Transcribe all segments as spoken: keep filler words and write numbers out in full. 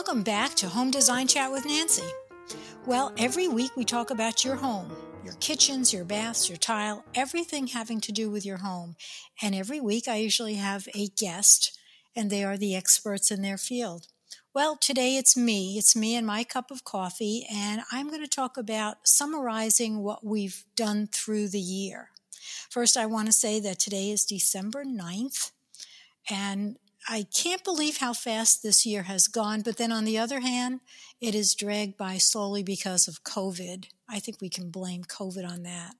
Welcome back to Home Design Chat with Nancy. Well, every week we talk about your home, your kitchens, your baths, your tile, everything having to do with your home. And every week I usually have a guest, and they are the experts in their field. Well, today it's me. It's me and my cup of coffee, and I'm going to talk about summarizing what we've done through the year. First, I want to say that today is December ninth, and I can't believe how fast this year has gone, but then on the other hand, it is dragged by slowly because of COVID. I think we can blame COVID on that.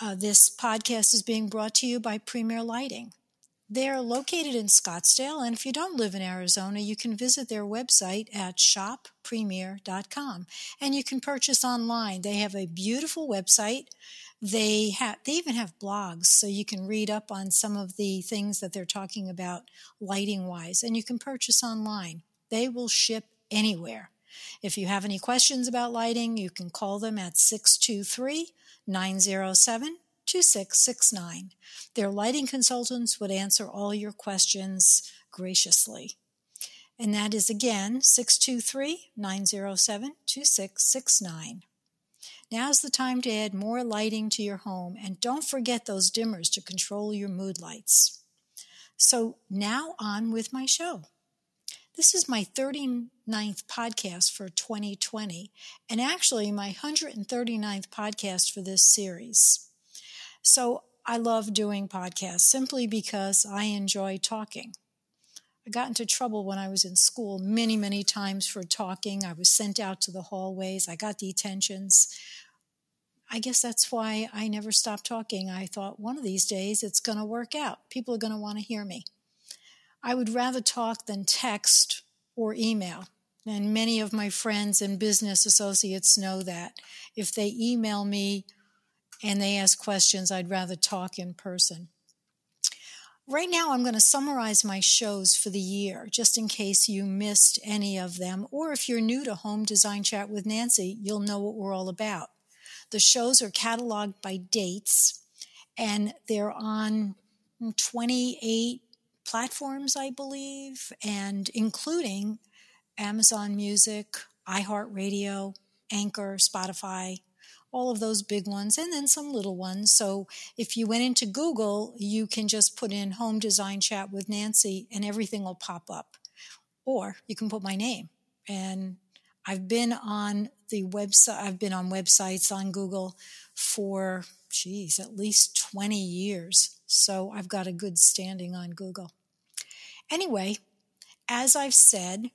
Uh, this podcast is being brought to you by Premier Lighting. They're located in Scottsdale, and if you don't live in Arizona, you can visit their website at shop premier dot com, and you can purchase online. They have a beautiful website. They have, they even have blogs, so you can read up on some of the things that they're talking about lighting-wise, and you can purchase online. They will ship anywhere. If you have any questions about lighting, you can call them at six two three, nine zero seven, two six six nine. Their lighting consultants would answer all your questions graciously. And that is, again, six two three, nine zero seven, two six six nine. Now's the time to add more lighting to your home, and don't forget those dimmers to control your mood lights. So now on with my show. This is my thirty-ninth podcast for twenty twenty, and actually my one hundred thirty-ninth podcast for this series. So I love doing podcasts simply because I enjoy talking. I got into trouble when I was in school many, many times for talking. I was sent out to the hallways. I got detentions. I guess that's why I never stopped talking. I thought one of these days it's going to work out. People are going to want to hear me. I would rather talk than text or email. And many of my friends and business associates know that. If they email me and they ask questions, I'd rather talk in person. Right now, I'm going to summarize my shows for the year, just in case you missed any of them, or if you're new to Home Design Chat with Nancy, you'll know what we're all about. The shows are cataloged by dates, and they're on twenty-eight platforms, I believe, and including Amazon Music, iHeartRadio, Anchor, Spotify, all of those big ones, and then some little ones. So if you went into Google, you can just put in Home Design Chat with Nancy, and everything will pop up. Or you can put my name. And I've been on the website, I've been on websites on Google for, geez, at least twenty years. So I've got a good standing on Google. Anyway, as I've said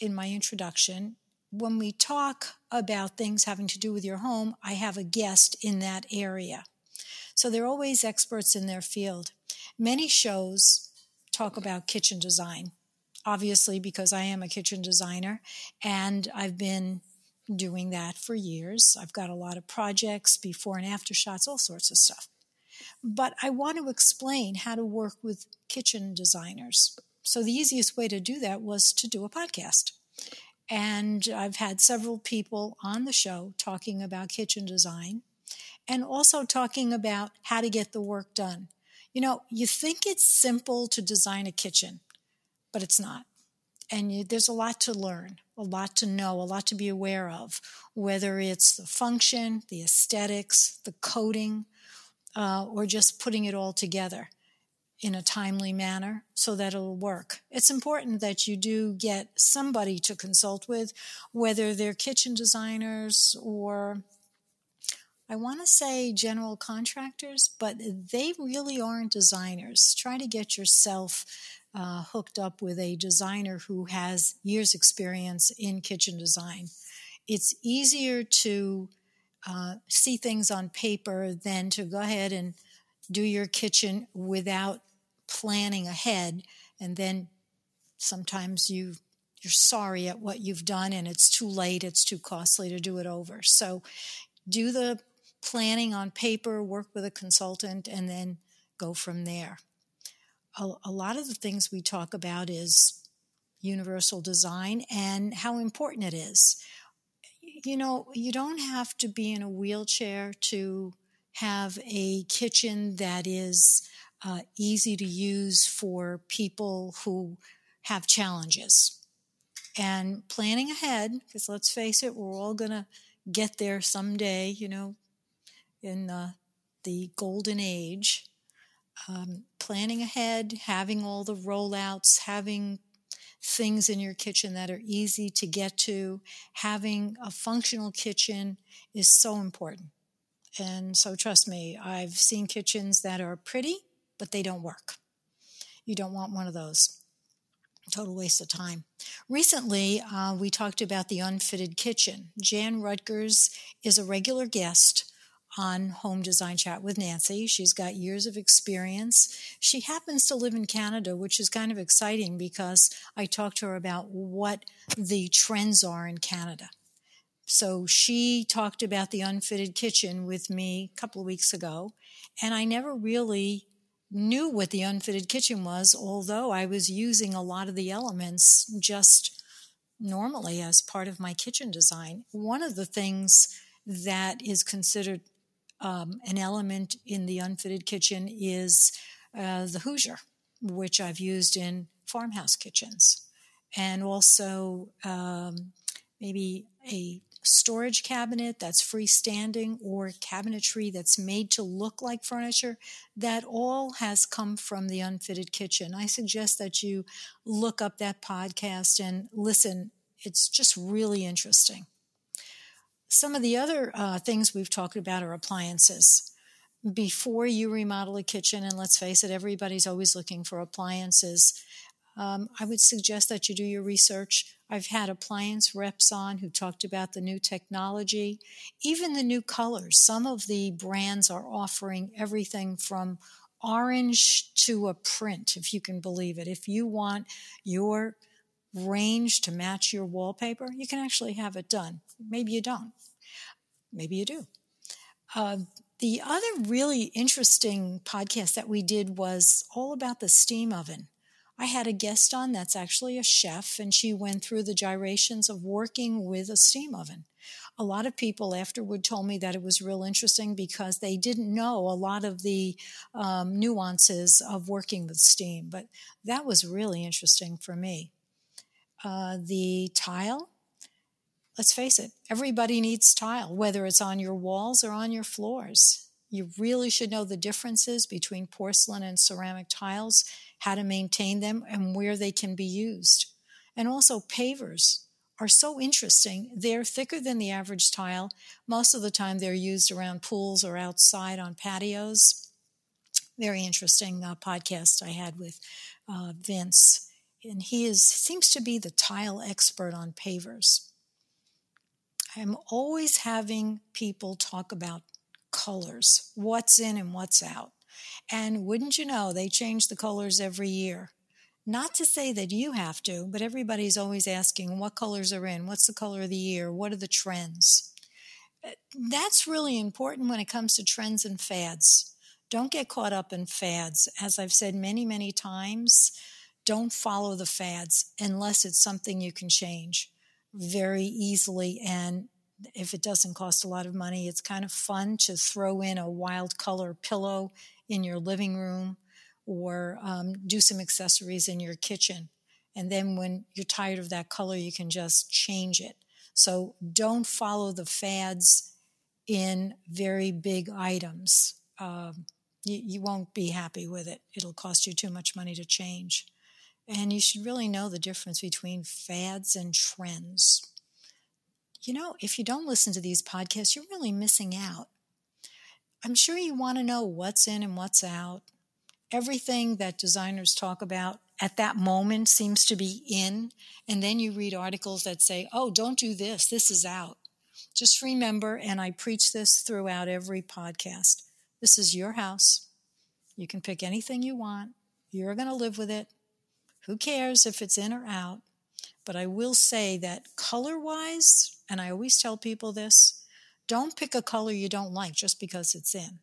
in my introduction, when we talk about things having to do with your home, I have a guest in that area. So they're always experts in their field. Many shows talk about kitchen design, obviously because I am a kitchen designer, and I've been doing that for years. I've got a lot of projects, before and after shots, all sorts of stuff. But I want to explain how to work with kitchen designers. So the easiest way to do that was to do a podcast. And I've had several people on the show talking about kitchen design and also talking about how to get the work done. You know, you think it's simple to design a kitchen, but it's not. And you, there's a lot to learn, a lot to know, a lot to be aware of, whether it's the function, the aesthetics, the coding, uh, or just putting it all together in a timely manner so that it'll work. It's important that you do get somebody to consult with, whether they're kitchen designers or I want to say general contractors, but they really aren't designers. Try to get yourself uh, hooked up with a designer who has years' experience in kitchen design. It's easier to uh, see things on paper than to go ahead and do your kitchen without planning ahead, and then sometimes you, you're sorry at what you've done, and it's too late, it's too costly to do it over. So do the planning on paper, work with a consultant, and then go from there. A, a lot of the things we talk about is universal design and how important it is. You know, you don't have to be in a wheelchair to have a kitchen that is Uh, easy to use for people who have challenges. and planning ahead, because let's face it, we're all going to get there someday, you know, in the, the golden age. Um, planning ahead, having all the rollouts, having things in your kitchen that are easy to get to, having a functional kitchen is so important. And so trust me, I've seen kitchens that are pretty, but they don't work. You don't want one of those. Total waste of time. Recently, uh, we talked about the unfitted kitchen. Jan Rutgers is a regular guest on Home Design Chat with Nancy. She's got years of experience. She happens to live in Canada, which is kind of exciting because I talked to her about what the trends are in Canada. So she talked about the unfitted kitchen with me a couple of weeks ago, and I never really knew what the unfitted kitchen was, although I was using a lot of the elements just normally as part of my kitchen design. One of the things that is considered um, an element in the unfitted kitchen is uh, the Hoosier, which I've used in farmhouse kitchens, and also um, maybe a storage cabinet that's freestanding or cabinetry that's made to look like furniture. That all has come from the unfitted kitchen. I suggest that you look up that podcast and listen. It's just really interesting. Some of the other uh, things we've talked about are appliances. Before you remodel a kitchen, and let's face it, everybody's always looking for appliances, um, I would suggest that you do your research. I've had appliance reps on who talked about the new technology, even the new colors. Some of the brands are offering everything from orange to a print, if you can believe it. If you want your range to match your wallpaper, you can actually have it done. Maybe you don't. Maybe you do. Uh, the other really interesting podcast that we did was all about the steam oven. I had a guest on that's actually a chef, and she went through the gyrations of working with a steam oven. A lot of people afterward told me that it was real interesting because they didn't know a lot of the um, nuances of working with steam, but that was really interesting for me. Uh, the tile, let's face it, everybody needs tile, whether it's on your walls or on your floors. You really should know the differences between porcelain and ceramic tiles, how to maintain them, and where they can be used. And also pavers are so interesting. They're thicker than the average tile. Most of the time they're used around pools or outside on patios. Very interesting uh, podcast I had with uh, Vince. And he is seems to be the tile expert on pavers. I'm always having people talk about colors, what's in and what's out. And wouldn't you know, they change the colors every year. Not to say that you have to, but everybody's always asking what colors are in, what's the color of the year, what are the trends. That's really important when it comes to trends and fads. Don't get caught up in fads. As I've said many, many times, don't follow the fads unless it's something you can change very easily, and if it doesn't cost a lot of money, it's kind of fun to throw in a wild color pillow in your living room or um, do some accessories in your kitchen. And then when you're tired of that color, you can just change it. So don't follow the fads in very big items. Um, you, you won't be happy with it. It'll cost you too much money to change. And you should really know the difference between fads and trends. You know, if you don't listen to these podcasts, you're really missing out. I'm sure you want to know what's in and what's out. Everything that designers talk about at that moment seems to be in, and then you read articles that say, oh, don't do this, this is out. Just remember, and I preach this throughout every podcast, this is your house. You can pick anything you want. You're going to live with it. Who cares if it's in or out? But I will say that color-wise, and I always tell people this, don't pick a color you don't like just because it's in.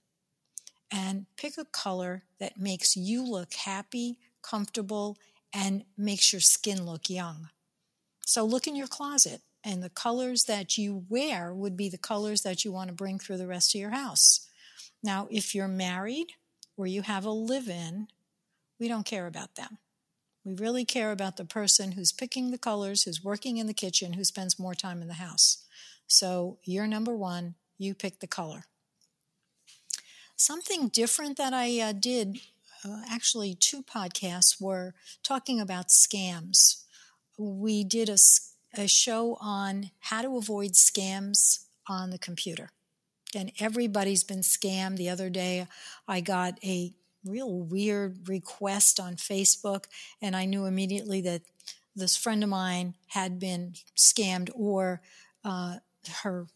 And pick a color that makes you look happy, comfortable, and makes your skin look young. So look in your closet, and the colors that you wear would be the colors that you want to bring through the rest of your house. Now, if you're married or you have a live-in, we don't care about them. We really care about the person who's picking the colors, who's working in the kitchen, who spends more time in the house. So you're number one, you pick the color. Something different that I uh, did, uh, actually two podcasts were talking about scams. We did a, a show on how to avoid scams on the computer. And everybody's been scammed. The other day I got a real weird request on Facebook, and I knew immediately that this friend of mine had been scammed, or uh, her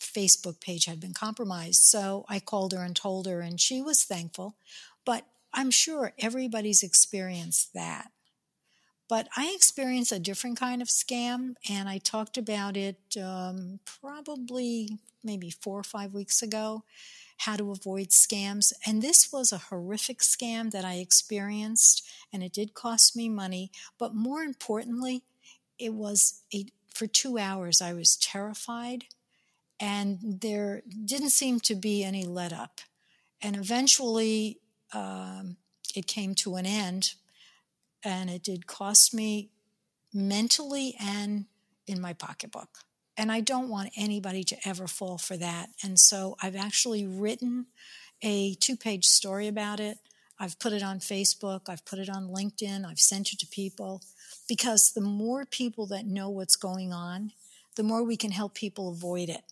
Facebook page had been compromised. So I called her and told her, and she was thankful. But I'm sure everybody's experienced that. But I experienced a different kind of scam, and I talked about it um, probably maybe four or five weeks ago, how to avoid scams. And this was a horrific scam that I experienced, and it did cost me money. But more importantly, it was a, for two hours I was terrified, and there didn't seem to be any let up. And eventually um, it came to an end. And it did cost me mentally and in my pocketbook. And I don't want anybody to ever fall for that. And so I've actually written a two-page story about it. I've put it on Facebook. I've put it on LinkedIn. I've sent it to people. Because the more people that know what's going on, the more we can help people avoid it.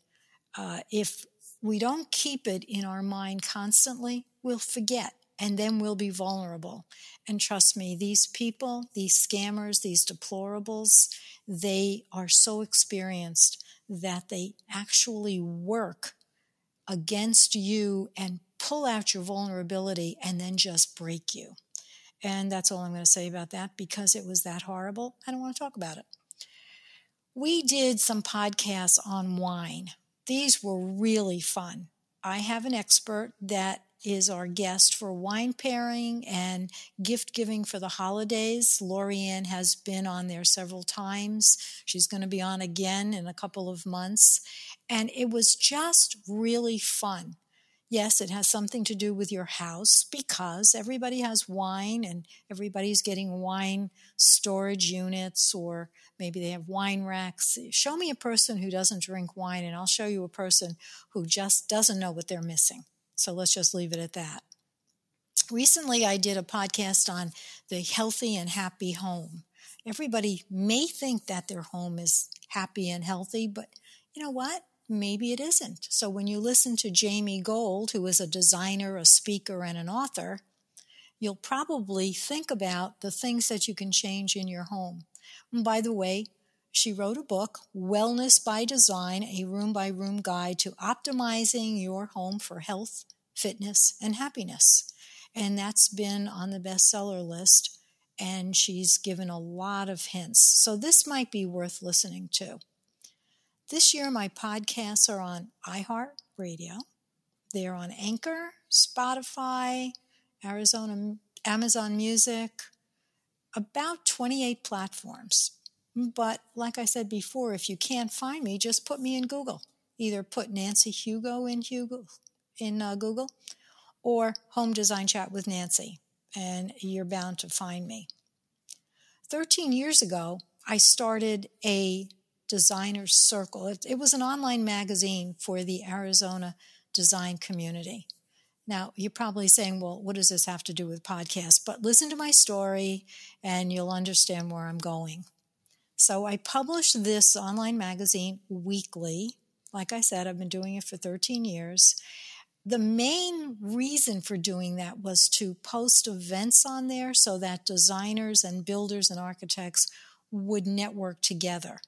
Uh, if we don't keep it in our mind constantly, we'll forget. And then we'll be vulnerable. And trust me, these people, these scammers, these deplorables, they are so experienced that they actually work against you and pull out your vulnerability and then just break you. And that's all I'm going to say about that, because it was that horrible. I don't want to talk about it. We did some podcasts on wine. These were really fun. I have an expert that is our guest for wine pairing and gift giving for the holidays. Lorianne has been on there several times. She's going to be on again in a couple of months. And it was just really fun. Yes, it has something to do with your house, because everybody has wine and everybody's getting wine storage units, or maybe they have wine racks. Show me a person who doesn't drink wine, and I'll show you a person who just doesn't know what they're missing. So let's just leave it at that. Recently, I did a podcast on the healthy and happy home. Everybody may think that their home is happy and healthy, but you know what? Maybe it isn't. So when you listen to Jamie Gold, who is a designer, a speaker, and an author, you'll probably think about the things that you can change in your home. And by the way, she wrote a book, Wellness by Design, a room-by-room guide to optimizing your home for health, fitness, and happiness. And that's been on the bestseller list, and she's given a lot of hints. So this might be worth listening to. This year, my podcasts are on iHeartRadio. They're on Anchor, Spotify, Arizona, Amazon Music, about twenty-eight platforms. But like I said before, if you can't find me, just put me in Google. Either put Nancy Hugo in Hugo in uh, Google, or Home Design Chat with Nancy, and you're bound to find me. Thirteen years ago, I started a Designer Circle. It, it was an online magazine for the Arizona design community. Now, you're probably saying, well, what does this have to do with podcasts? But listen to my story, and you'll understand where I'm going. So I publish this online magazine weekly. Like I said, I've been doing it for thirteen years. The main reason for doing that was to post events on there so that designers and builders and architects would network together.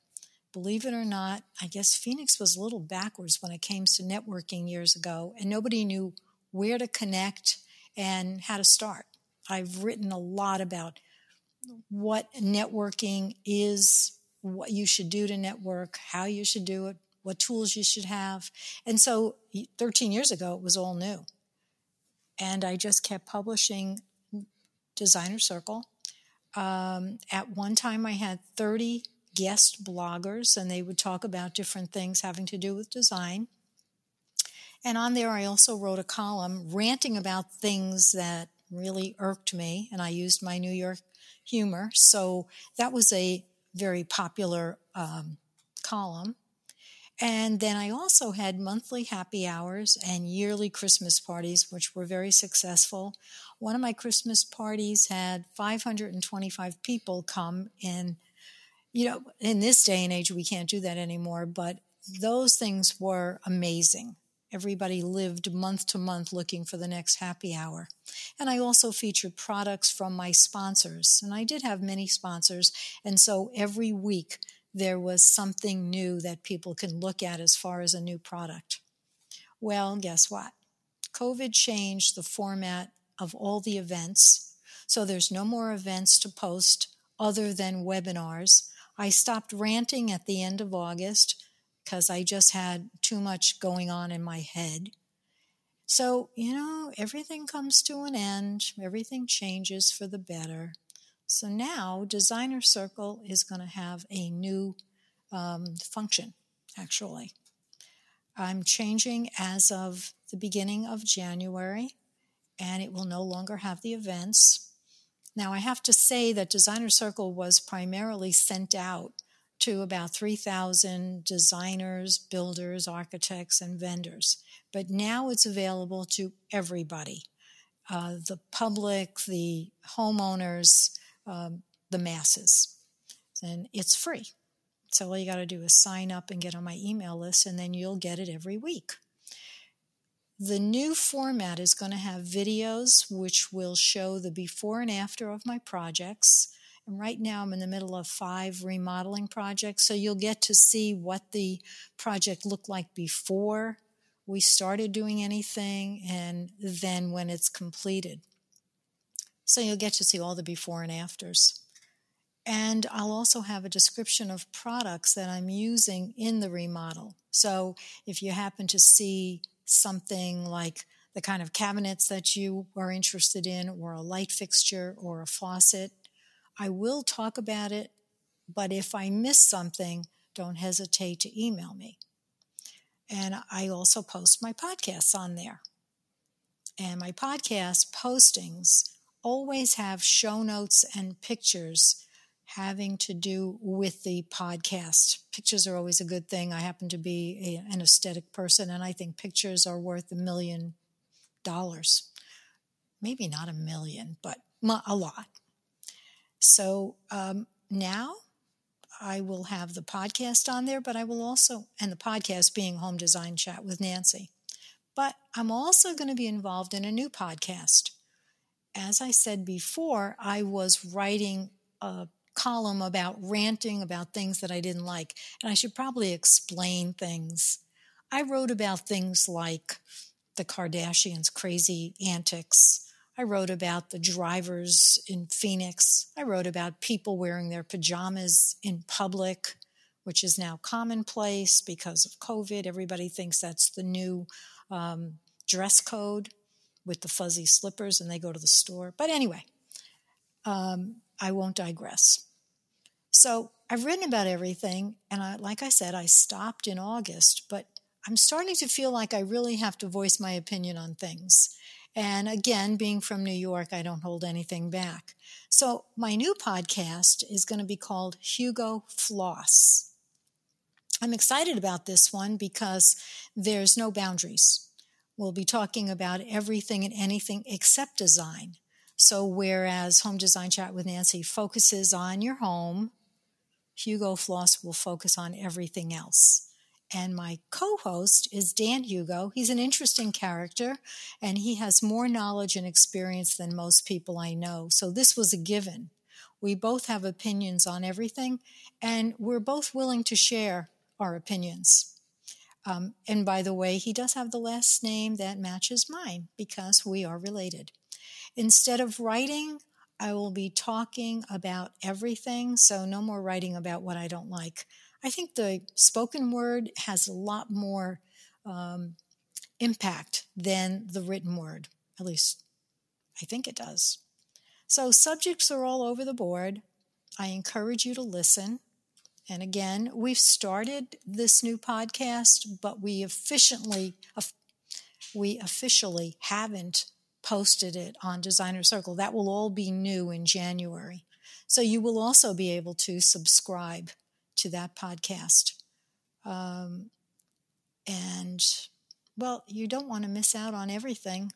Believe it or not, I guess Phoenix was a little backwards when it came to networking years ago, and nobody knew where to connect and how to start. I've written a lot about what networking is, what you should do to network, how you should do it, what tools you should have. And so thirteen years ago, it was all new. And I just kept publishing Designer Circle. Um, at one time, I had thirty guest bloggers, and they would talk about different things having to do with design. And on there, I also wrote a column ranting about things that really irked me, and I used my New York humor. So that was a very popular um, column. And then I also had monthly happy hours and yearly Christmas parties, which were very successful. One of my Christmas parties had five hundred twenty-five people come in. You know, in this day and age, we can't do that anymore, but those things were amazing. Everybody lived month to month looking for the next happy hour. And I also featured products from my sponsors. And I did have many sponsors. And so every week there was something new that people can look at as far as a new product. Well, guess what? COVID changed the format of all the events. So there's no more events to post other than webinars. I stopped ranting at the end of August because I just had too much going on in my head. So, you know, everything comes to an end. Everything changes for the better. So now Designer Circle is going to have a new um, function, actually. I'm changing as of the beginning of January, and it will no longer have the events. Now, I have to say that Designer Circle was primarily sent out to about three thousand designers, builders, architects, and vendors. But now it's available to everybody, uh, the public, the homeowners, um, the masses. And it's free. So all you got to do is sign up and get on my email list, and then you'll get it every week. The new format is going to have videos which will show the before and after of my projects. And right now I'm in the middle of five remodeling projects, so you'll get to see what the project looked like before we started doing anything and then when it's completed. So you'll get to see all the before and afters. And I'll also have a description of products that I'm using in the remodel. So if you happen to see something like the kind of cabinets that you are interested in, or a light fixture or a faucet, I will talk about it, but if I miss something, don't hesitate to email me. And I also post my podcasts on there. And my podcast postings always have show notes and pictures having to do with the podcast. Pictures are always a good thing. I happen to be a, an aesthetic person, and I think pictures are worth a million dollars. Maybe not a million, but a lot. So um, now I will have the podcast on there, but I will also, and the podcast being Home Design Chat with Nancy. But I'm also going to be involved in a new podcast. As I said before, I was writing a column about ranting about things that I didn't like. And I should probably explain things. I wrote about things like the Kardashians' crazy antics. I wrote about the drivers in Phoenix. I wrote about people wearing their pajamas in public, which is now commonplace because of COVID. Everybody thinks that's the new um, dress code with the fuzzy slippers, and they go to the store. But anyway, um, I won't digress. So I've written about everything, and I, like I said, I stopped in August, but I'm starting to feel like I really have to voice my opinion on things. And again, being from New York, I don't hold anything back. So my new podcast is going to be called Hugo Floss. I'm excited about this one because there's no boundaries. We'll be talking about everything and anything except design. So whereas Home Design Chat with Nancy focuses on your home, Hugo Floss will focus on everything else. And my co-host is Dan Hugo. He's an interesting character, and he has more knowledge and experience than most people I know. So this was a given. We both have opinions on everything, and we're both willing to share our opinions. Um, and by the way, he does have the last name that matches mine because we are related. Instead of writing, I will be talking about everything, so no more writing about what I don't like. I think the spoken word has a lot more um, impact than the written word. At least, I think it does. So subjects are all over the board. I encourage you to listen. And again, we've started this new podcast, but we efficiently, we officially haven't posted it on Designer Circle. That will all be new in January. So you will also be able to subscribe to that podcast. Um, and, well, you don't want to miss out on everything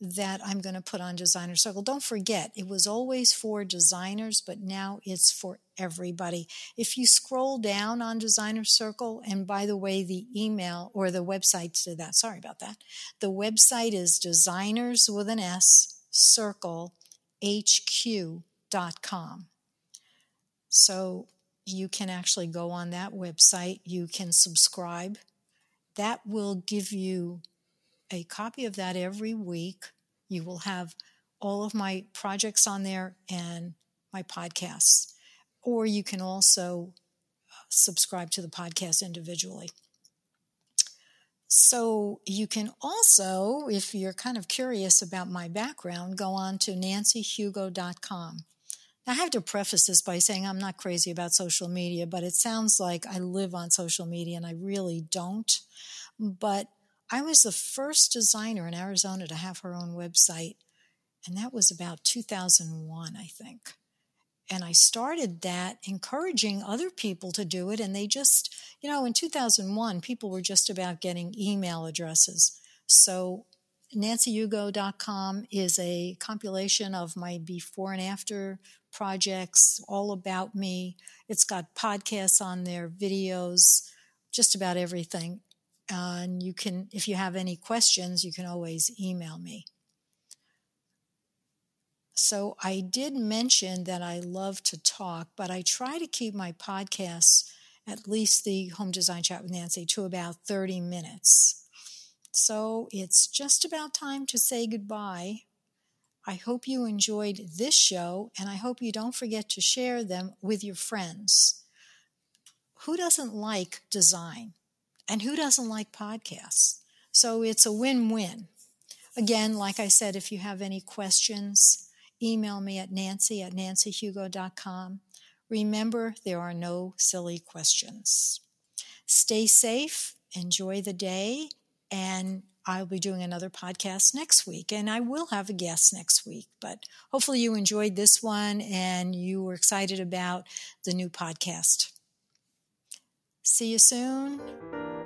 that I'm going to put on Designer Circle. Don't forget, it was always for designers, but now it's for everybody. If you scroll down on Designer Circle, and by the way, the email or the website to that, sorry about that, the website is designers with an S, circle H Q dot com. So you can actually go on that website. You can subscribe. That will give you a copy of that every week. You will have all of my projects on there and my podcasts. Or you can also subscribe to the podcast individually. So you can also, if you're kind of curious about my background, go on to nancy hugo dot com. I have to preface this by saying I'm not crazy about social media, but it sounds like I live on social media, and I really don't. But I was the first designer in Arizona to have her own website, and that was about two thousand one, I think. And I started that encouraging other people to do it, and they just, you know, in two thousand one, people were just about getting email addresses. So nancy hugo dot com is a compilation of my before and after projects, all about me. It's got podcasts on there, videos, just about everything. Uh, and you can, if you have any questions, you can always email me. So I did mention that I love to talk, but I try to keep my podcasts, at least the Home Design Chat with Nancy, to about thirty minutes. So it's just about time to say goodbye. I hope you enjoyed this show, and I hope you don't forget to share them with your friends. Who doesn't like design? And who doesn't like podcasts? So it's a win-win. Again, like I said, if you have any questions, email me at nancy at nancy hugo dot com. Remember, there are no silly questions. Stay safe, enjoy the day, and I'll be doing another podcast next week. And I will have a guest next week, but hopefully you enjoyed this one and you were excited about the new podcast. See you soon.